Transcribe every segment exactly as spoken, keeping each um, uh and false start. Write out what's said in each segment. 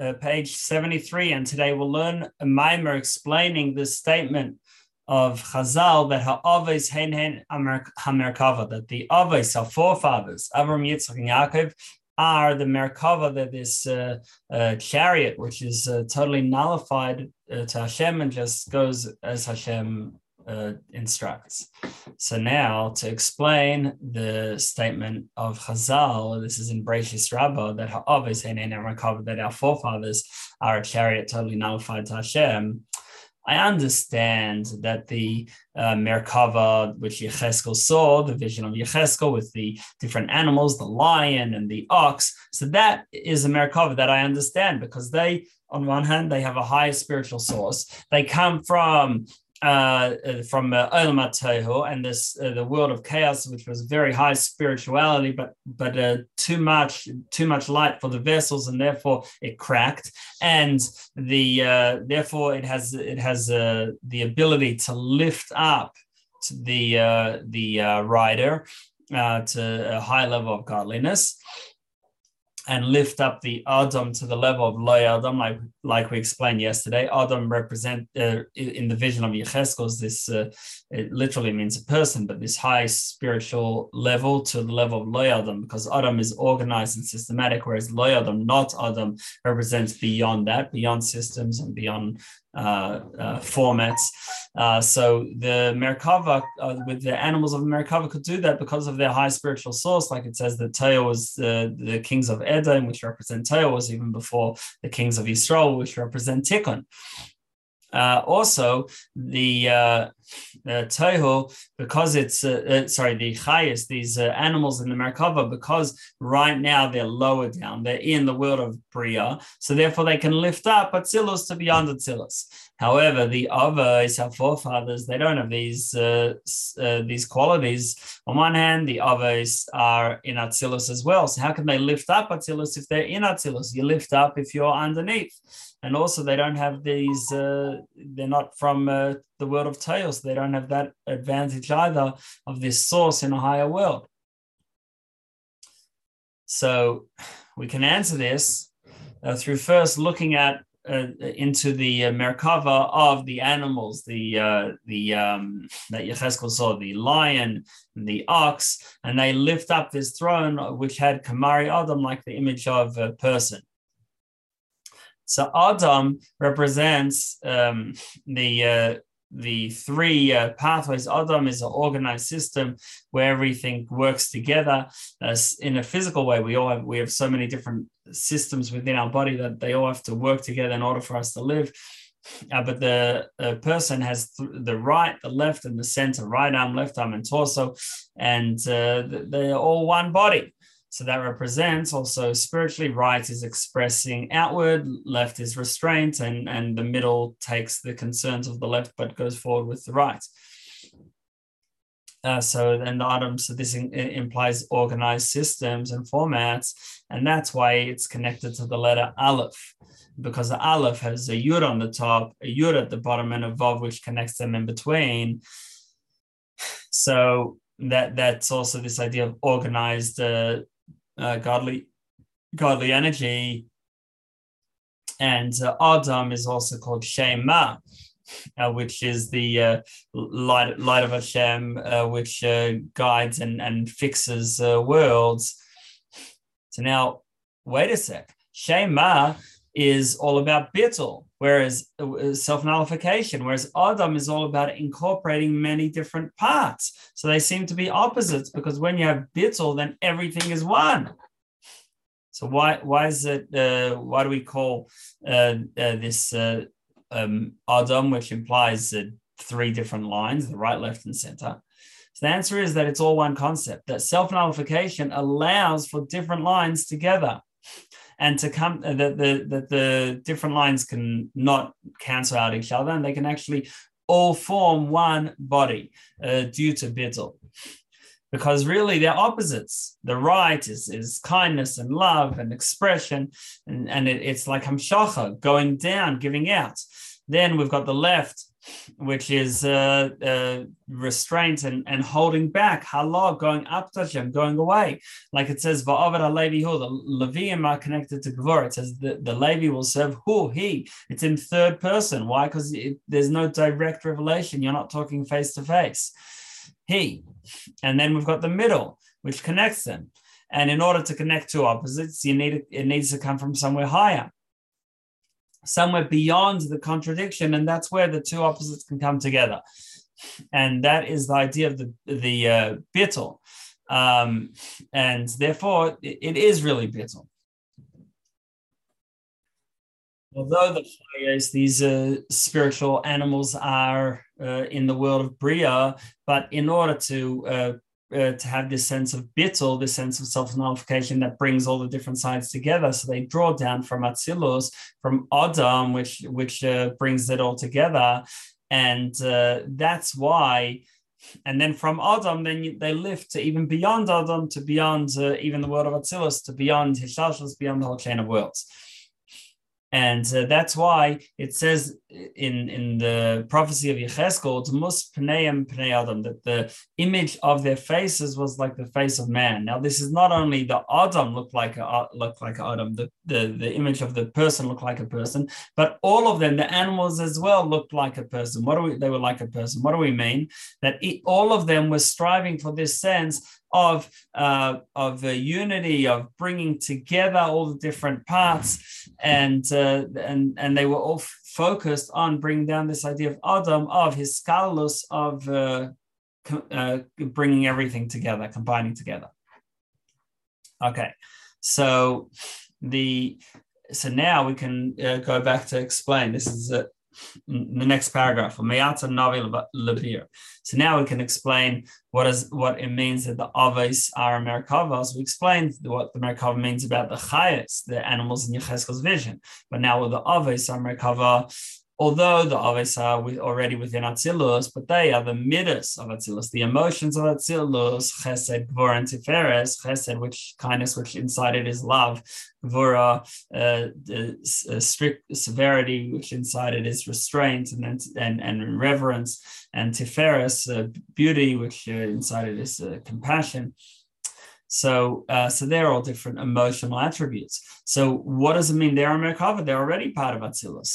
Uh, page seventy-three, and today we'll learn a Maimer explaining this statement of Chazal that ha'oves hen hen ha'merkava, that the Oves, our forefathers, Avraham, Yitzchak, and Yaakov, are the Merkava, that this uh, uh, chariot, which is uh, totally nullified uh, to Hashem and just goes as Hashem uh, instructs. So now to explain the statement of Chazal, this is in Breishis Rabbah, that ha'oves hen hen ha'merkava, that our forefathers are a chariot totally nullified to Hashem. I understand that the uh, Merkava, which Yechezkel saw, the vision of Yechezkel with the different animals, the lion and the ox, so that is a Merkava that I understand, because they, on one hand, they have a higher spiritual source. They come from uh, from uh, Tohu and this uh, the world of chaos, which was very high spirituality, but but uh, too much too much light for the vessels, and therefore it cracked. And the uh, therefore it has it has uh, the ability to lift up to the uh, the uh, rider uh, to a high level of godliness, and lift up the Odom to the level of Loy Adam, like, like we explained yesterday. Odom represent, uh, in the vision of Yechezkel, this, uh, it literally means a person, but this high spiritual level to the level of Loy Adam, because Odom is organized and systematic, whereas Loy Adam, not Odom, represents beyond that, beyond systems and beyond uh, uh, formats. Uh, so the Merkava, uh, with the animals of the Merkava could do that because of their high spiritual source. Like it says that Tohu was uh, the kings of Edom, which represent Tohu, was even before the kings of Yisrael, which represent Tikkun. Uh, also, the uh, uh, Tohu, because it's, uh, uh, sorry, the Chayos, these uh, animals in the Merkava, because right now they're lower down, they're in the world of Bria, so therefore they can lift up Atsilus to beyond Atsilus. However, the Avos, our forefathers, they don't have these uh, uh, these qualities. On one hand, the Avos are in Atsilus as well, so how can they lift up Atsilus if they're in Atsilus? You lift up if you're underneath. And also, they don't have these, uh, they're not from uh, the world of Tohu, so they don't have that advantage either of this source in a higher world. So we can answer this uh, through first looking at uh, into the uh, Merkava of the animals, the uh, the um, that Yechezkel saw, the lion and the ox, and they lift up this throne, which had Kamari Adam, like the image of a person. So Adam represents um, the uh, the three uh, pathways. Adam is an organized system where everything works together. Uh, in a physical way, we all have, we have so many different systems within our body that they all have to work together in order for us to live. Uh, but the uh, person has th- the right, the left, and the center, right arm, left arm, and torso, and uh, they're all one body. So that represents also spiritually, right is expressing outward, left is restraint, and, and the middle takes the concerns of the left but goes forward with the right. Uh, so then the Adam, so this in, implies organized systems and formats, and that's why it's connected to the letter Aleph, because the Aleph has a yud on the top, a yud at the bottom, and a vav which connects them in between. So that that's also this idea of organized uh, Uh, godly, godly energy, and uh, Adam is also called Shema, uh, which is the uh, light, light of Hashem, uh, which uh, guides and and fixes uh, worlds. So now, wait a sec. Shema is all about bittel, whereas uh, self-nullification, whereas Adam is all about incorporating many different parts. So they seem to be opposites, because when you have bittel, then everything is one. So why why is it uh, why do we call uh, uh, this uh, um, Adam, which implies uh, three different lines, the right, left, and center? So the answer is that it's all one concept. That self-nullification allows for different lines together, and to come that the that the different lines can not cancel out each other, and they can actually all form one body uh, due to bittel, because really they're opposites. The right is is kindness and love and expression, and and it, it's like hamshacha, going down, giving out. Then we've got the left, which is uh, uh, restraint and, and holding back, halah, going up to Hashem, going away. Like it says, Va'avad HaLevi Hu, the Leviim are connected to Gvura. It says the, the Levi will serve Hu, he. It's in third person. Why? Because there's no direct revelation. You're not talking face to face. He. And then we've got the middle, which connects them. And in order to connect two opposites, you need it needs to come from somewhere higher, somewhere beyond the contradiction, and that's where the two opposites can come together. And that is the idea of the, the uh, bittel. Um, and therefore, it, it is really bittel. Although the Chayos, these uh, spiritual animals, are uh, in the world of Bria, but in order to uh, Uh, to have this sense of bittel, this sense of self-nullification that brings all the different sides together. So they draw down from Atsilus, from Odom, which which uh, brings it all together. And uh, that's why, and then from Odom, then you, they lift to even beyond Odom, to beyond uh, even the world of Atsilus, to beyond Hishtalshelus, beyond the whole chain of worlds. And uh, that's why it says in, in the prophecy of Yechezkel, Tmus Pneim Pnei Adam, that the image of their faces was like the face of man. Now, this is not only the Adam looked like a, looked like Adam, the, the, the image of the person looked like a person, but all of them, the animals as well, looked like a person. What do we? They were like a person. What do we mean? That it, all of them were striving for this sense of uh, of the unity, of bringing together all the different parts, and uh, and and they were all f- focused on bringing down this idea of Adam, of his Hishtalshelus, of uh, co- uh, bringing everything together, combining together. Okay, so the so now we can uh, go back to explain. This is uh, the next paragraph. So now we can explain what is what it means that the Aves are Merkava. So we explained what the Merkava means about the Chayos, the animals in Yechezkel's vision. But now with the Aves are Merkava, although the Aves are with, already within Atsilus, but they are the middas of Atsilus, the emotions of Atsilus, Chesed, Gvura, and Tiferes. Chesed, which kindness, which inside it is love. Gvura, uh, uh, strict severity, which inside it is restraint and and, and reverence. And Tiferes, uh, beauty, which uh, inside it is uh, compassion. So, uh, so they're all different emotional attributes. So what does it mean? They're a Merkava. They're already part of Atsilus.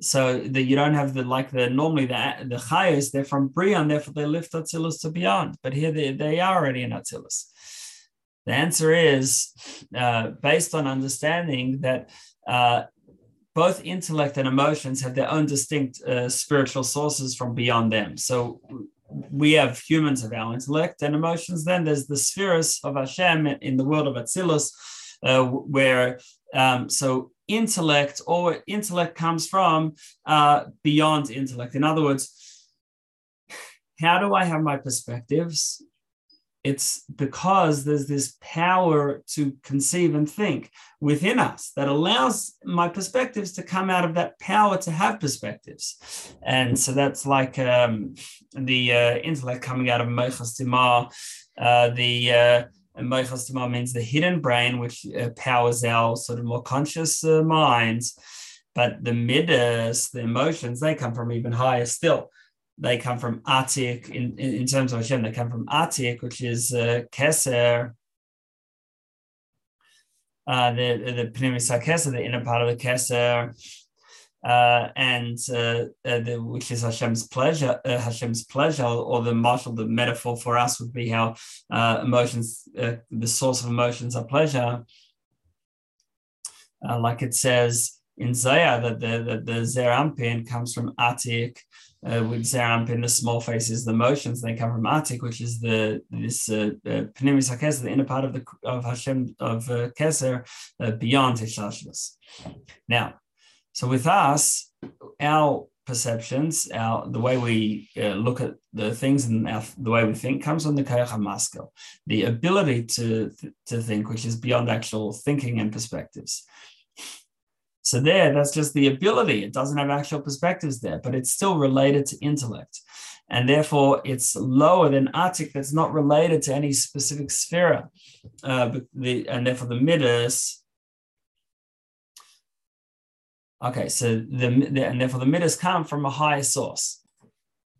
So that you don't have the like the normally the the Chayos, they're from Bria, and therefore they lift Atsilus to beyond. But here they, they are already in Atsilus. The answer is uh, based on understanding that uh, both intellect and emotions have their own distinct uh, spiritual sources from beyond them. So we have humans of our intellect and emotions. Then there's the spheres of Hashem in the world of Atsilus, uh, where um, so. Intellect or intellect comes from uh, beyond intellect. In other words, how do I have my perspectives? It's because there's this power to conceive and think within us that allows my perspectives to come out of that power to have perspectives. And so that's like um, the uh, intellect coming out of Meichas Timah, uh, the uh, And Meichas Tima means the hidden brain, which uh, powers our sort of more conscious uh, minds. But the middas, the emotions, they come from even higher still. They come from Atik, in, in, in terms of Hashem, they come from Atik, which is uh, Keser, uh, the, the Pneumisar Keser, the inner part of the Keser, uh, and uh, uh, the, which is Hashem's pleasure, uh, Hashem's pleasure, or the marshal, the metaphor for us would be how uh, emotions, uh, the source of emotions are pleasure. Uh, like it says in Zaya that the, the, the zerampin comes from Atik, uh, with zerampin, the small face is the emotions, they come from Atik, which is the this uh, uh, Pnimis HaKeser, the inner part of the of Hashem, of uh, Keser, uh, beyond Hishtalshelus. Now, so with us, our perceptions, our the way we uh, look at the things and our, the way we think comes from the koach hamaskel, the ability to, to think, which is beyond actual thinking and perspectives. So there, that's just the ability. It doesn't have actual perspectives there, but it's still related to intellect. And therefore, it's lower than Atik, that's not related to any specific sphera. Uh, the, and therefore, the middas Okay, so the, the and therefore the middas come from a higher source.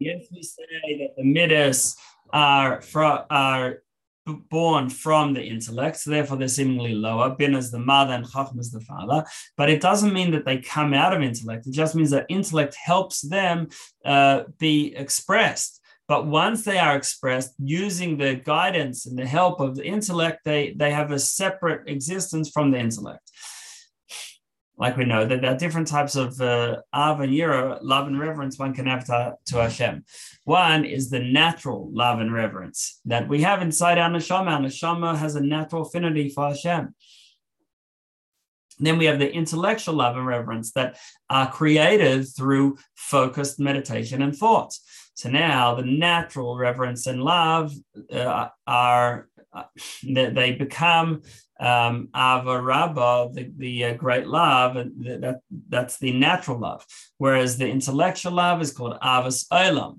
If we say that the middas are from are born from the intellect, so therefore they're seemingly lower. Binah is the mother and Chochma is the father, but it doesn't mean that they come out of intellect. It just means that intellect helps them uh, be expressed. But once they are expressed using the guidance and the help of the intellect, they, they have a separate existence from the intellect. Like we know that there are different types of uh, av and yira, love and reverence, one can have to, to Hashem. One is the natural love and reverence that we have inside our neshama. Our neshama has a natural affinity for Hashem. Then we have the intellectual love and reverence that are created through focused meditation and thought. So now the natural reverence and love uh, are, uh, they become um, Ava Rabba, the, the uh, great love, and the, that, that's the natural love. Whereas the intellectual love is called Avos Olam.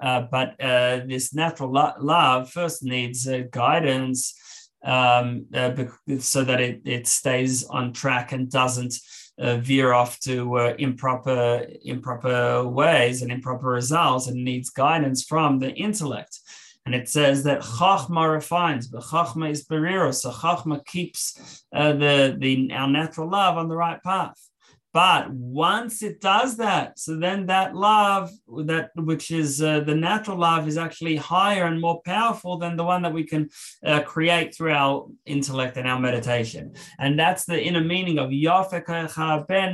Uh, but uh, this natural lo- love first needs uh, guidance um, uh, bec- so that it, it stays on track and doesn't Uh, veer off to uh, improper improper ways and improper results, and needs guidance from the intellect. And it says that Chachmah refines, but Chachmah is berira, so Chachmah keeps uh, the, the our natural love on the right path. But once it does that, so then that love, that which is uh, the natural love, is actually higher and more powerful than the one that we can uh, create through our intellect and our meditation. And that's the inner meaning of Yafekha ben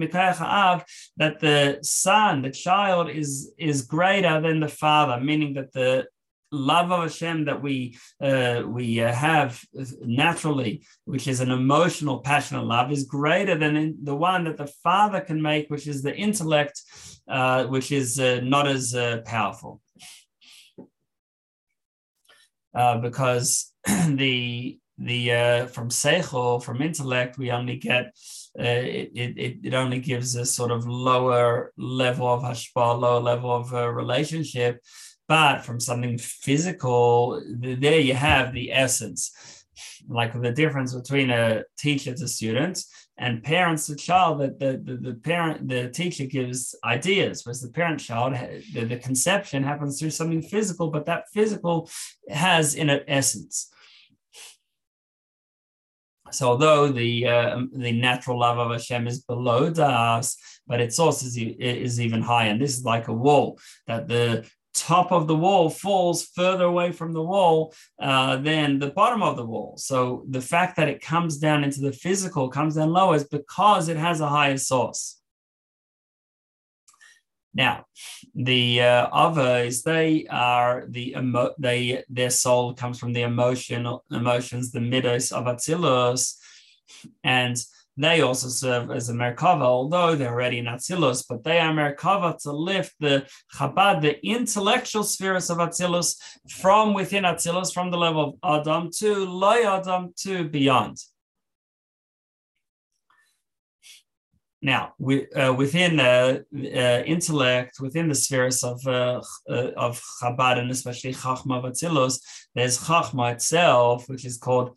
Mikaycha Av, that the son, the child, is, is greater than the father, meaning that the love of Hashem that we uh, we uh, have naturally, which is an emotional, passionate love, is greater than the one that the father can make, which is the intellect, uh, which is uh, not as uh, powerful. Uh, because the the uh, from seichel, from intellect, we only get uh, it, it. It only gives a sort of lower level of hashpah, lower level of uh, relationship. But from something physical, there you have the essence, like the difference between a teacher to student and parents to child. That the, the the parent, the teacher gives ideas, whereas the parent child, the, the conception happens through something physical, but that physical has in it essence. So although the uh, the natural love of Hashem is below das, but its source is, is even higher, and this is like a wall that the top of the wall falls further away from the wall uh, than the bottom of the wall. So the fact that it comes down into the physical, comes down lower, is because it has a higher source. Now, the uh, others, they are the emo- they their soul comes from the emotional emotions, the middos of Atsilus, and they also serve as a Merkava, although they're already in Atsilus, but they are Merkava to lift the Chabad, the intellectual spheres of Atsilus, from within Atsilus, from the level of Odom to Loy Adam to beyond. Now, we, uh, within uh, uh, intellect, within the spheres of uh, uh, of Chabad, and especially Chachma of Atsilus, there's Chachma itself, which is called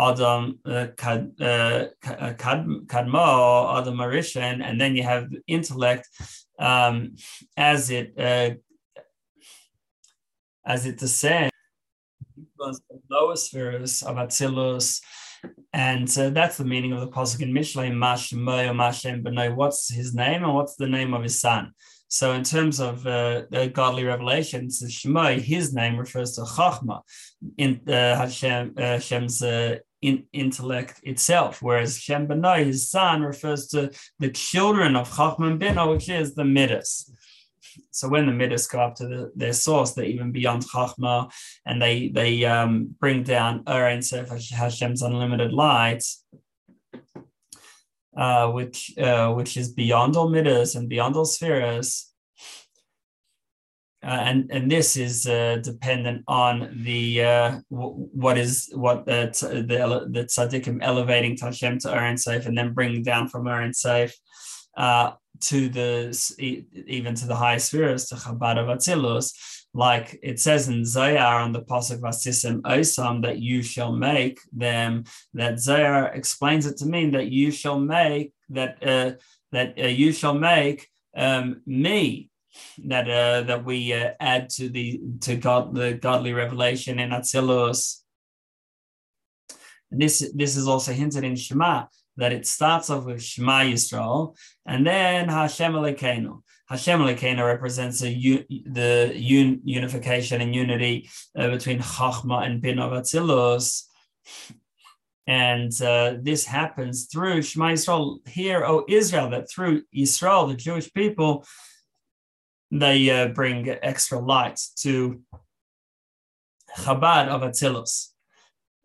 Adam uh, Kad, uh, Kadmo, Adam Arishan, and then you have intellect um, as it uh, as it descends, the lower spheres of Atsilus, and uh, that's the meaning of the pasuk in Mishlei, Mashmoy Mashem B'nai. What's his name and what's the name of his son? So in terms of uh, the godly revelations, Shmoy, his name, refers to Chochma, in uh, Hashem, uh, Hashem's Uh, in intellect itself, whereas Shem Benoi, his son, refers to the children of Chachma and Binah, which is the middas. So when the middas go up to the, their source, they're even beyond Chachma, and they they um, bring down Ein Sof, Hashem's unlimited light, uh, which uh, which is beyond all middas and beyond all spheres. Uh, and and this is uh, dependent on the uh, w- what is what the t- the, ele- the tzaddikim elevating Hashem to Ein Sof and then bringing down from Ein Sof uh, to the e- even to the higher spheres, to Chabad of Atsilus, Like it says in Zohar on the Pasuk Vasisim Osam that you shall make them, that Zohar explains it to mean that you shall make, that uh, that uh, you shall make um, me, that uh, that we uh, add to the to God the godly revelation in Atsilus. And this this is also hinted in Shema, that it starts off with Shema Yisrael, and then Hashem Elokeinu. Hashem Elokeinu represents a, the un, unification and unity uh, between Chochma and Binah of Atzilus. And uh, this happens through Shema Yisrael. Hear, O Israel, that through Yisrael, the Jewish people, they uh, bring extra light to Chabad of Atzilus.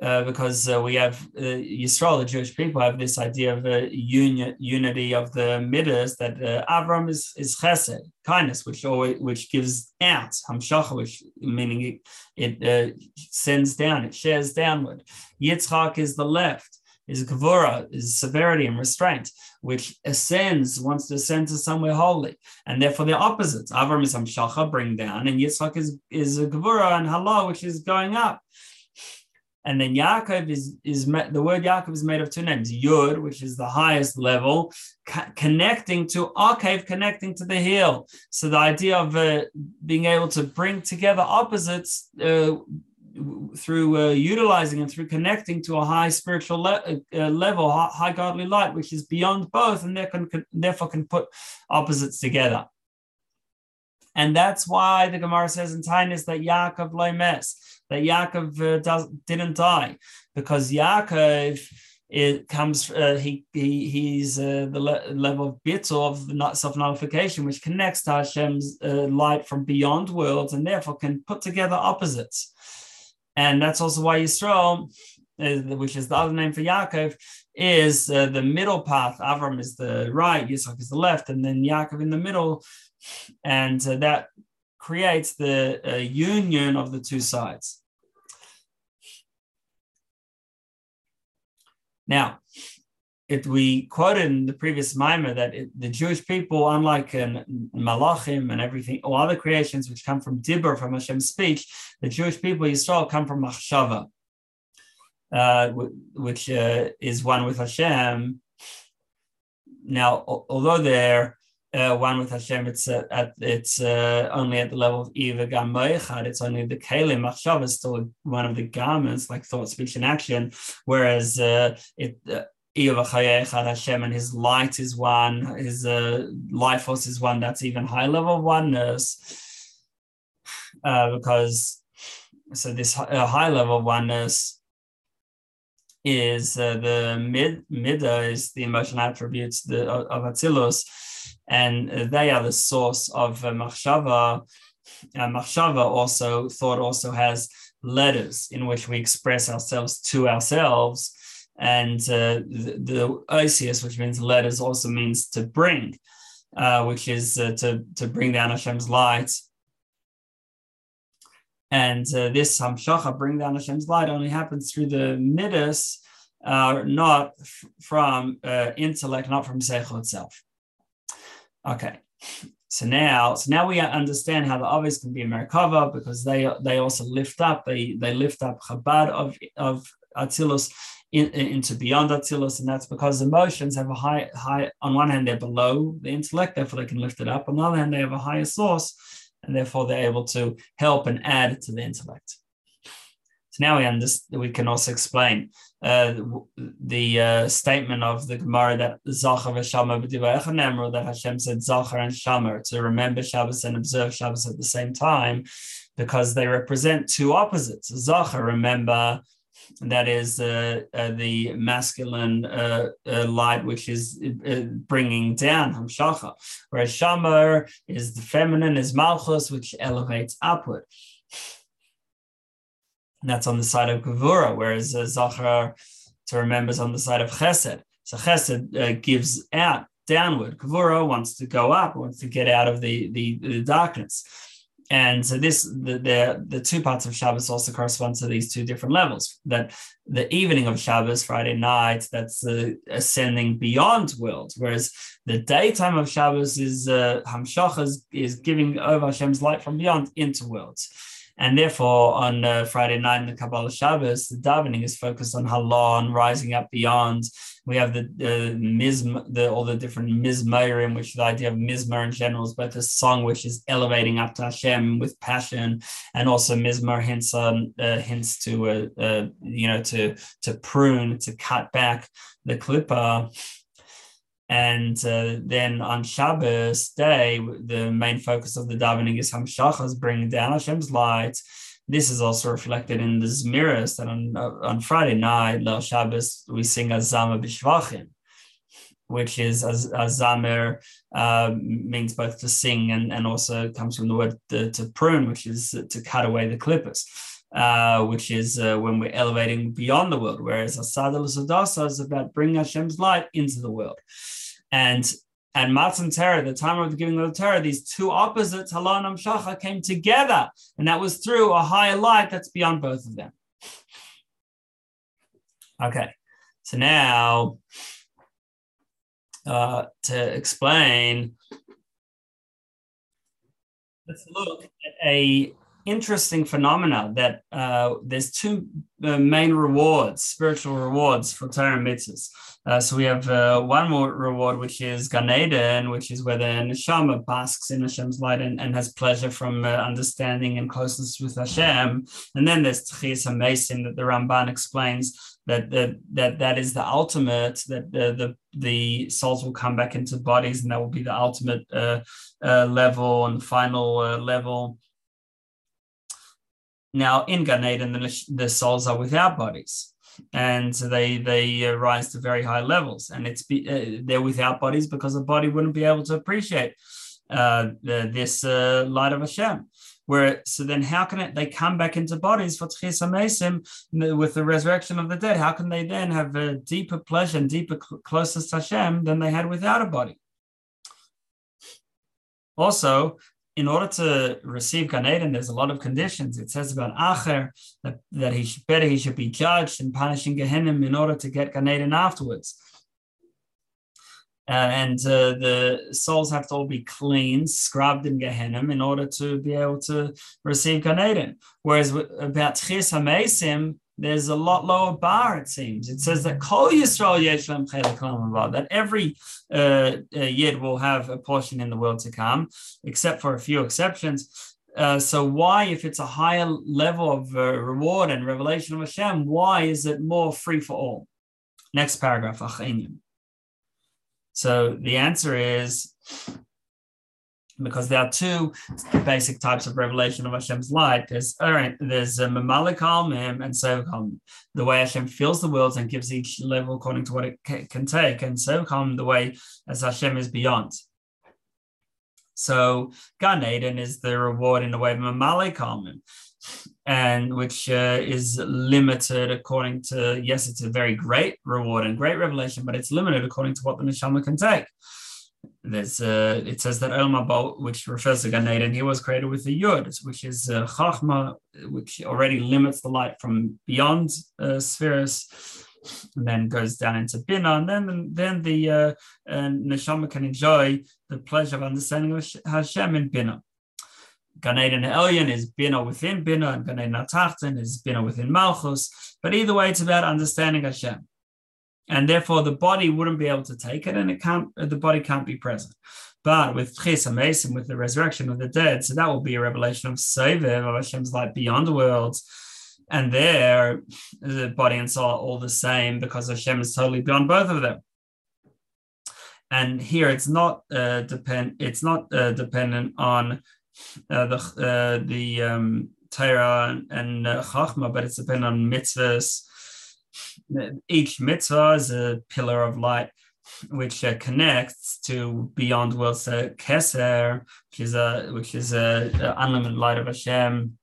Uh, because uh, we have uh, Yisrael, the Jewish people, have this idea of uh, union, unity of the middas, that uh, Avraham is, is Chesed, kindness, which always, which gives out, Hamshacha, which meaning it, it uh, sends down, it shares downward. Yitzchak is the left, is Gvura, is severity and restraint, which ascends, wants to ascend to somewhere holy. And therefore they're opposites. Avraham is Hamshacha, bring down, and Yitzchak is, is Gvura and Halah, which is going up. And then Yaakov is, is the word Yaakov is made of two names, yud, which is the highest level, co- connecting to Akav, connecting to the hill. So the idea of uh, being able to bring together opposites uh, through uh, utilizing and through connecting to a high spiritual le- uh, level, high, high godly light, which is beyond both, and can, can, therefore can put opposites together. And that's why the Gemara says in Tainis that Yaakov lo mes, that Yaakov uh, does, didn't die, because Yaakov it comes, uh, he, he he's uh, the le- level of bittel of self-nullification, which connects to Hashem's uh, light from beyond worlds, and therefore can put together opposites. And that's also why Yisrael, uh, which is the other name for Yaakov, is uh, the middle path. Avram is the right, Yitzchak is the left, and then Yaakov in the middle. And uh, that creates the uh, union of the two sides. Now, it, we quoted in the previous Maimah that it, the Jewish people, unlike um, Malachim and everything, or other creations which come from Dibur, from Hashem's speech, the Jewish people, Yisrael, come from Machshava, uh, w- which uh, is one with Hashem. Now, o- although they're Uh, one with Hashem, it's uh, at, it's uh, only at the level of Eva Gamoichad. It's only the Kalim. Machshav is still one of the garments, like thought, speech, and action. Whereas uh, it Eva uh, Chayechad, Hashem and His light is one. His uh, life force is one. That's even high level oneness, uh, because so this uh, high level oneness is uh, the mid middah, is the emotional attributes the, of Atsilus. And they are the source of uh, Machshava. Uh, Machshava also, thought also has letters in which we express ourselves to ourselves. And uh, the, the Osius, which means letters, also means to bring, uh, which is uh, to, to bring down Hashem's light. And uh, this Hamshacha, bring down Hashem's light, only happens through the Midas, uh, not f- from uh, intellect, not from Seichel itself. Okay, so now, so now we understand how the Oves can be a Merkava, because they they also lift up, they they lift up Chabad of of Atsilus in, in, into beyond Atsilus, and that's because emotions have a high high. On one hand, they're below the intellect, therefore they can lift it up. On the other hand, they have a higher source, and therefore they're able to help and add to the intellect. So now we understand. We can also explain uh, the uh, statement of the Gemara that Zachar v'Shamar b'divrei Nemra, that Hashem said Zachar and Shamar, to remember Shabbos and observe Shabbos at the same time, because they represent two opposites. Zachar, remember, that is uh, uh, the masculine uh, uh, light, which is uh, bringing down Hamshacha, whereas Shamar is the feminine, is Malchus, which elevates upward. And that's on the side of Gvura, whereas uh, Zachar, to remember, is on the side of Chesed. So Chesed uh, gives out, downward. Gvura wants to go up, wants to get out of the, the, the darkness. And so this, the, the the two parts of Shabbos also correspond to these two different levels. That the evening of Shabbos, Friday night, that's the uh, ascending beyond world, whereas the daytime of Shabbos is uh, Hamshach is, is giving over Hashem's light from beyond into worlds. And therefore, on uh, Friday night in the Kabbalah Shabbos, the davening is focused on halon, rising up beyond. We have the, the mizm, the, all the different mizmor, in which the idea of mizmor in general is both a song which is elevating up to Hashem with passion, and also mizmor hints um, uh, hints to uh, uh, you know to to prune, to cut back the klipa. And uh, then on Shabbos day, the main focus of the davening is Hamshachas, bringing down Hashem's light. This is also reflected in the Zmiras, that on, on Friday night, Lo Shabbos, we sing Azamer B'Shvachim, which is az, Azamer uh, means both to sing and, and also comes from the word to, to prune, which is to cut away the clippers. Uh, which is uh, when we're elevating beyond the world, whereas Asadalus Adasa is about bringing Hashem's light into the world. And at Matan Torah, the time of the giving of the Torah, these two opposites, Halon and Hamshachah, came together, and that was through a higher light that's beyond both of them. Okay, so now uh, to explain, let's look at a interesting phenomena that uh, there's two uh, main rewards, spiritual rewards for Torah mitzvahs. Uh, so we have uh, one more reward, which is Gan Eden, which is where the Neshama basks in Hashem's light and, and has pleasure from uh, understanding and closeness with Hashem. And then there's Tchias HaMeisim that the Ramban explains that the, that that is the ultimate, that the, the the souls will come back into bodies, and that will be the ultimate uh, uh, level and the final uh, level. Now, in Gan Eden, the, the souls are without bodies, and so they they rise to very high levels. And it's be, uh, they're without bodies because the body wouldn't be able to appreciate uh, the, this uh, light of Hashem. Where so then, how can it, they come back into bodies for Tchias HaMeisim with the resurrection of the dead? How can they then have a deeper pleasure and deeper closeness to Hashem than they had without a body? Also, in order to receive Gan Eden, there's a lot of conditions. It says about Acher that, that he should, better he should be judged and punished in Gehenim in order to get Gan Eden afterwards. Uh, and uh, the souls have to all be clean, scrubbed in Gehenim in order to be able to receive Gan Eden. Whereas about Tchias HaMeisim, there's a lot lower bar, it seems. It says that Kol Yisrael Yesh Lahem Chelek Olam Haba, that every uh, Yid will have a portion in the world to come, except for a few exceptions. Uh, so why, if it's a higher level of uh, reward and revelation of Hashem, why is it more free for all? Next paragraph, Achainim. So the answer is, because there are two basic types of revelation of Hashem's light. There's all right, there's a Mamalik Almim and Sevuk Almim, the way Hashem fills the worlds and gives each level according to what it can take, and Sevuk Almim, the way as Hashem is beyond. So Gan Eden is the reward in the way of Mamalik Almim, and which uh, is limited according to, yes, it's a very great reward and great revelation, but it's limited according to what the Neshama can take. There's uh, it says that Olam Haba, which refers to Gan Eden, he was created with the yud, which is uh, Chachmah, which already limits the light from beyond uh, spheres, and then goes down into Binah, and then then the uh, uh, Neshama can enjoy the pleasure of understanding of Hashem in Binah. Gan Eden Elyon is Binah within Binah, and Gan Eden Atachten is Binah within Malchus. But either way, it's about understanding Hashem. And therefore, the body wouldn't be able to take it, and it can't. The body can't be present. But with Tchias HaMeisim, with the resurrection of the dead, so that will be a revelation of Sovev, of Hashem's light beyond the worlds. And there, the body and soul are all the same because Hashem is totally beyond both of them. And here, it's not uh, depend. It's not uh, dependent on uh, the uh, the um, Torah and uh, Chachma, but it's dependent on mitzvahs. Each mitzvah is a pillar of light which uh, connects to beyond worlds, uh, Keser, which is a which is a, a unlimited light of Hashem.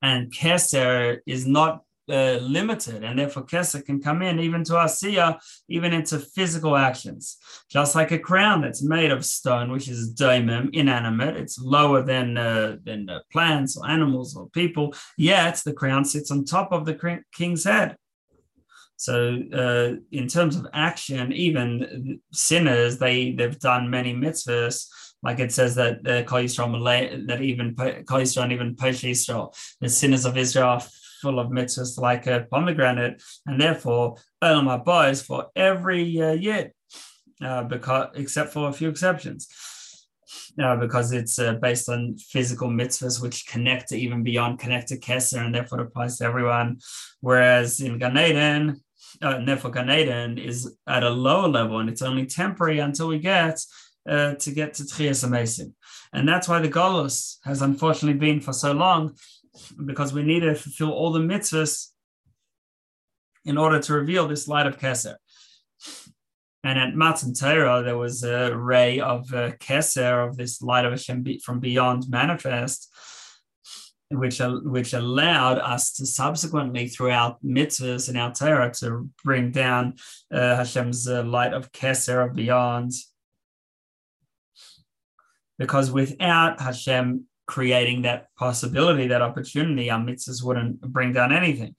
And Keser is not uh, limited, and therefore Keser can come in even to Asiya, even into physical actions. Just like a crown that's made of stone, which is daimim, inanimate, it's lower than uh, than uh, plants or animals or people, yet the crown sits on top of the king's head. So uh, in terms of action, even sinners, they, they've done many mitzvahs. Like it says that uh, Kol Yisrael, that even Kol Yisrael, even Peshe Yisrael, the sinners of Israel are full of mitzvahs like a pomegranate, and therefore Olam Haba is for every uh, year, uh, because except for a few exceptions, uh, because it's uh, based on physical mitzvahs which connect to even beyond, connect to Keser, and therefore it applies to everyone. Whereas in Gan Eden, uh, therefore Gan Eden is at a lower level, and it's only temporary until we get. Uh, to get to Tchias HaMeisim. And that's why the Golus has unfortunately been for so long, because we need to fulfill all the mitzvahs in order to reveal this light of Keser. And at Matan Torah, there was a ray of uh, Keser, of this light of Hashem from beyond manifest, which, which allowed us to subsequently, throughout mitzvahs and our Torah, to bring down uh, Hashem's uh, light of Keser of beyond. Because without Hashem creating that possibility, that opportunity, our mitzvahs wouldn't bring down anything.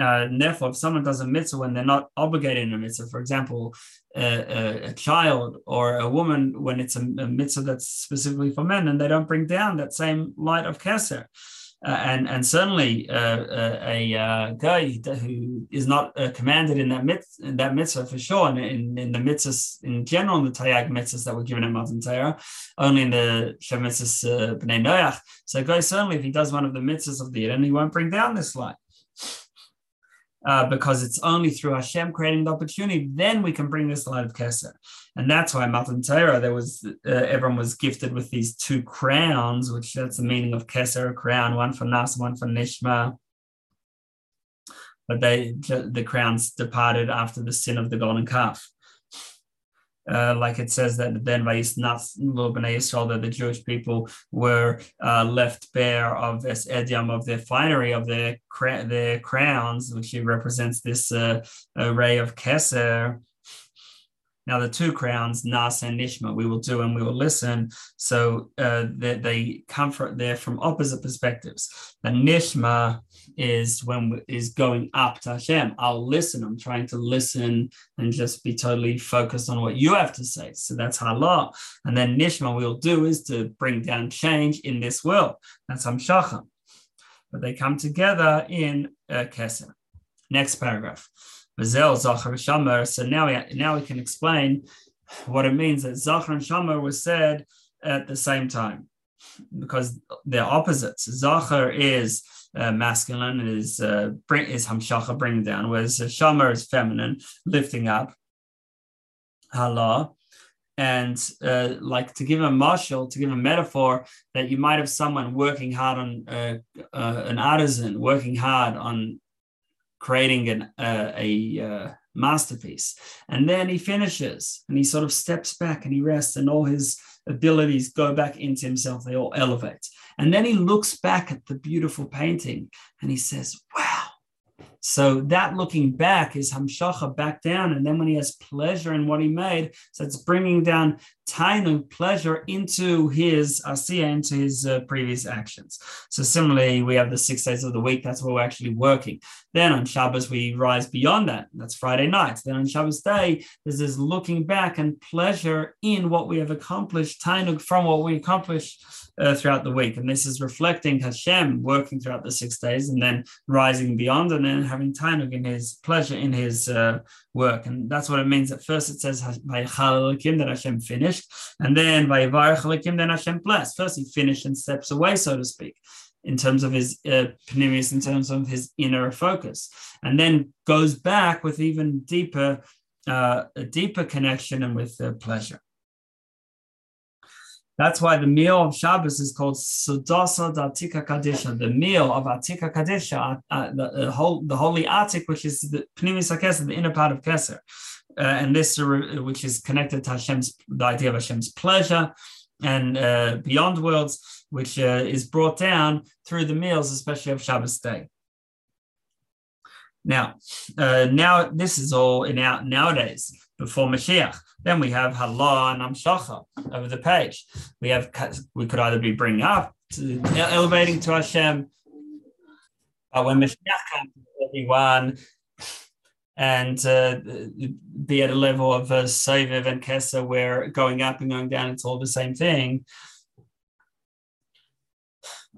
Uh, and therefore, if someone does a mitzvah when they're not obligated in a mitzvah, for example, a, a, a child or a woman, when it's a, a mitzvah that's specifically for men, and they don't bring down that same light of Keser. Uh, and, and certainly uh, a, a guy who is not uh, commanded in that, mit- in that mitzvah for sure, and in, in the mitzvahs in general, in the tayag mitzvahs that were given at Matan Torah, only in the Shem mitzvahs uh, B'nai Noach. So a guy certainly, if he does one of the mitzvahs of the Yidden, he won't bring down this light. Uh, because it's only through Hashem creating the opportunity, then we can bring this light of Keser. And that's why Matan Torah, there was uh, everyone was gifted with these two crowns, which that's the meaning of Keser, a crown, one for Nas, one for Neshama. But they the crowns departed after the sin of the golden calf. Uh, like it says that then that the Jewish people were uh, left bare of es edyam, of their finery, of their cra- their crowns, which represents this uh, array of Keser. Now the two crowns, Nas and Nishma, we will do and we will listen. So uh, they, they come from there from opposite perspectives. The Nishma is when is going up to Hashem. I'll listen. I'm trying to listen and just be totally focused on what you have to say. So that's halah. And then Nishma we'll do is to bring down change in this world. That's Hamshachah. But they come together in uh, Keser. Next paragraph. So now we, now we can explain what it means that Zachar and Shamar were said at the same time, because they're opposites. Zachar is uh, masculine, is uh, bring, is Hamshacha, bring down, whereas Shamar is feminine, lifting up, Halah. And uh, like to give a marshal, to give a metaphor, that you might have someone working hard on uh, uh, an artisan, working hard on creating an, uh, a uh, masterpiece. And then he finishes and he sort of steps back and he rests, and all his abilities go back into himself. They all elevate. And then he looks back at the beautiful painting and he says, wow. So that looking back is Hamshacha, back down. And then when he has pleasure in what he made, so it's bringing down Tainu, pleasure, into his Asiya, into his uh, previous actions. So similarly, we have the six days of the week. That's where we're actually working. Then on Shabbos, we rise beyond that. That's Friday night. Then on Shabbos day, there's this looking back and pleasure in what we have accomplished, Tainu, from what we accomplished uh, throughout the week. And this is reflecting Hashem working throughout the six days and then rising beyond and then having Tainu in his pleasure in his uh, work. And that's what it means. At first, it says that Hashem finished. And then by Yivarech, then Hashem blessed. First he finished and steps away, so to speak, in terms of his uh, pneumius, in terms of his inner focus, and then goes back with even deeper, uh, a deeper connection and with uh, pleasure. That's why the meal of Shabbos is called Sudasa Atik HaKadisha, the meal of Atik HaKadisha, uh, the, uh, whole, the holy Atik, which is the pneumius HaKeser, the inner part of Keser. Uh, and this, uh, which is connected to Hashem's, the idea of Hashem's pleasure and uh, beyond worlds, which uh, is brought down through the meals, especially of Shabbos day. Now, uh, now this is all in out nowadays before Mashiach. Then we have Halah and Amshacha over the page. We have we could either be bringing up, to, elevating to Hashem. But when Mashiach comes, everyone and uh, be at a level of uh, Soviv and Keser where going up and going down, it's all the same thing.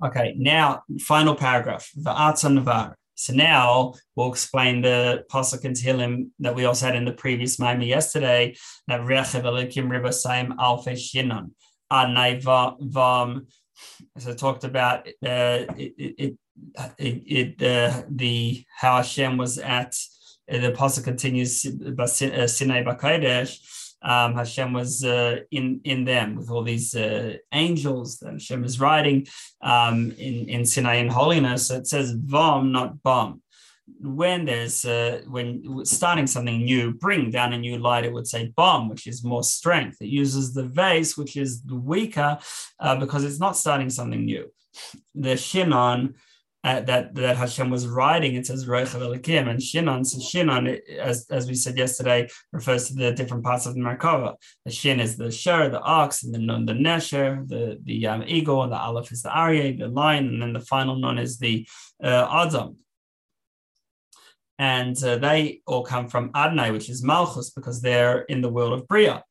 Okay, now final paragraph. Va'atzon Navar. So now we'll explain the pasuk in Tehillim that we also had in the previous Maimah yesterday. That Rechev Elokim Ribosayim Alfei Shinon Anei Vam. So it talked about uh, it, it, it, it, uh, the how Hashem was at. Uh, the pasuk continues Sinai B'Kodesh. Um, Hashem was uh, in in them with all these uh, angels that Hashem is riding um, in in Sinai in holiness. So it says vom, not bom. When there's uh, when starting something new, bring down a new light, it would say bom, which is more strength. It uses the vase, which is weaker, uh, because it's not starting something new. The shinon. Uh, that that Hashem was riding, it says Rechev Elokim, and Shinon, so Shinon, as, as we said yesterday, refers to the different parts of the Merkava. The Shin is the Sher, the ox, and the Nun, the Nesher, the, the um, eagle, and the Aleph is the Aryeh, the lion, and then the final Nun is the uh, Odom. And uh, they all come from Adonai, which is Malchus, because they're in the world of Bria.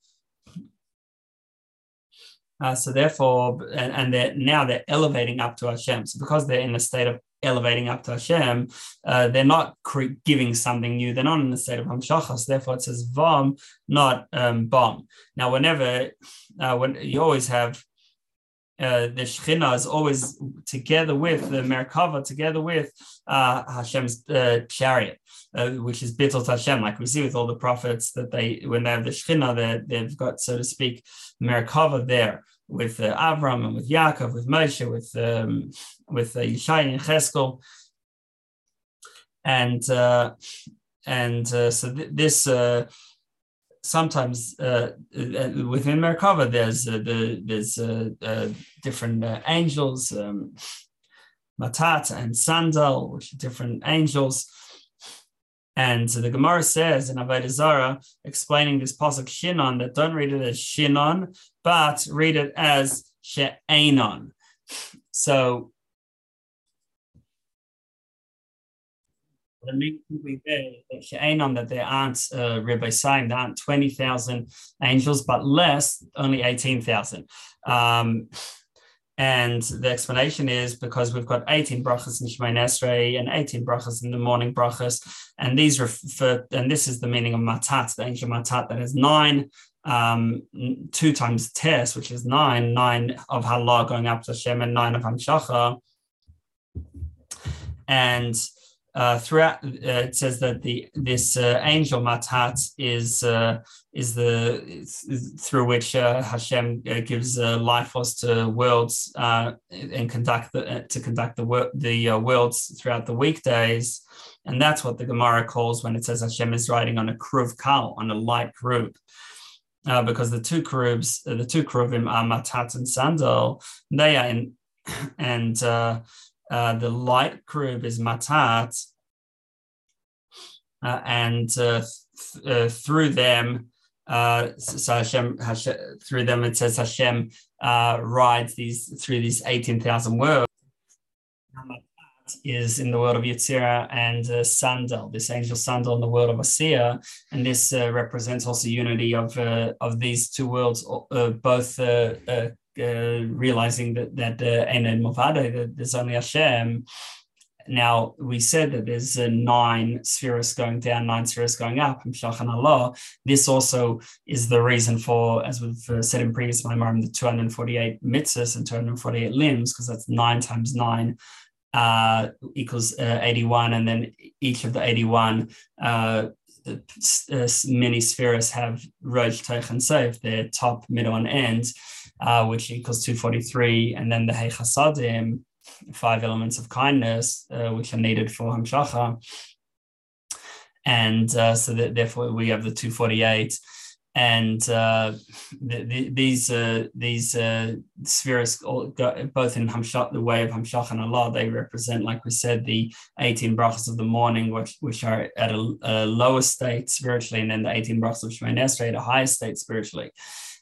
Uh, so therefore, and, and they're, now they're elevating up to Hashem. So because they're in a state of elevating up to Hashem, uh, they're not cre- giving something new. They're not in the state of Hamshachas. So therefore, it says vom, not um, bom. Now, whenever uh, when you always have uh, the Shekhinah is always together with the Merkava, together with uh, Hashem's uh, chariot, uh, which is bittel Hashem, like we see with all the prophets that they, when they have the Shekhinah, they've got, so to speak, Merkava there with uh, Avraham and with Yaakov, with Moshe, with um, with uh, Yishai and Yechezkel, and uh, and uh, so th- this uh, sometimes uh, within Merkava there's uh, the there's uh, uh, different uh, angels, um, Matat and Sandal, which are different angels. And so the Gemara says in Avodah Zarah, explaining this pasuk Shinon, that don't read it as Shinon, but read it as She'enon. So the main thing there that She'enon, that there aren't uh, Ribosayim, there aren't twenty thousand angels, but less, only eighteen thousand. Um, And the explanation is because we've got eighteen brachas in Shema Nesrei and eighteen brachas in the morning brachas, and these refer. And this is the meaning of matat, the angel matat that is nine, um, two times tes, which is nine, nine of halah going up to Hashem and nine of hamshacha. And uh, throughout, uh, it says that the this uh, angel matat is uh, is the is, is through which uh, Hashem uh, gives uh, life force to worlds uh, and conduct the, uh, to conduct the wor- the uh, worlds throughout the weekdays, and that's what the Gemara calls when it says Hashem is riding on a kruv kal, on a light kruv. Uh, because the two kruvs, uh, the two kruvim are matat and sandal, they are in and. Uh, Uh, the light krub is matat, uh, and uh, th- uh, through them, uh, so Hashem, Hashem, through them it says Hashem uh, rides these through these eighteen thousand worlds. Matat is in the world of Yetzirah and uh, Sandal, this angel Sandal in the world of Asiya, and this uh, represents also unity of uh, of these two worlds, uh, both. Uh, uh, Uh, realizing that that uh, that there's only Hashem. Now we said that there's uh, nine spheres going down, nine spheres going up, and Shachan Allah. This also is the reason for, as we've uh, said in previous Maimarim, the two hundred forty-eight mitzvahs and two hundred forty-eight limbs, because that's nine times nine uh, equals uh, eighty-one, and then each of the eighty-one. Uh, Uh, many spheres have Rosh, Toch, and Sof, their top, middle, and end, uh, which equals two hundred forty-three, and then the Hei Chasadim, five elements of kindness, uh, which are needed for Hamshacha. And uh, so that, therefore we have the two hundred forty-eight. And uh, the, the, these uh, these uh, spheres, both in Hamshach, the way of Hamshach and Allah, they represent, like we said, the eighteen brachas of the morning, which, which are at a, a lower state spiritually, and then the eighteen brachas of Shemini Esrei at a higher state spiritually.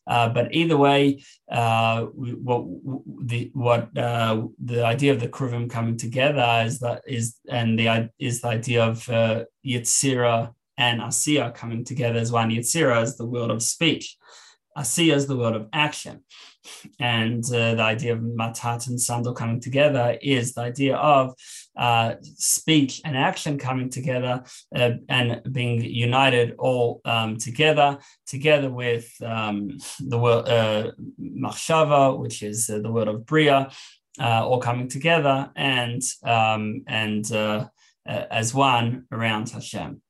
Uh, but either way, uh, what the what uh, the idea of the Kruvim coming together is that is and the is the idea of uh, Yetzirah and Asiya coming together as one. Yetzirah is the world of speech. Asiya is the world of action. And uh, the idea of Matat and Sandal coming together is the idea of uh, speech and action coming together uh, and being united all um, together, together with um, the word uh, Machshava, which is uh, the word of Bria, uh, all coming together and, um, and uh, uh, as one around Hashem.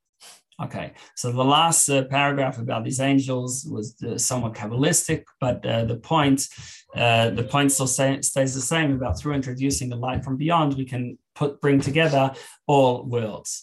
Okay, so the last uh, paragraph about these angels was uh, somewhat Kabbalistic, but uh, the point uh, the point still say, stays the same about through introducing the light from beyond, we can put bring together all worlds.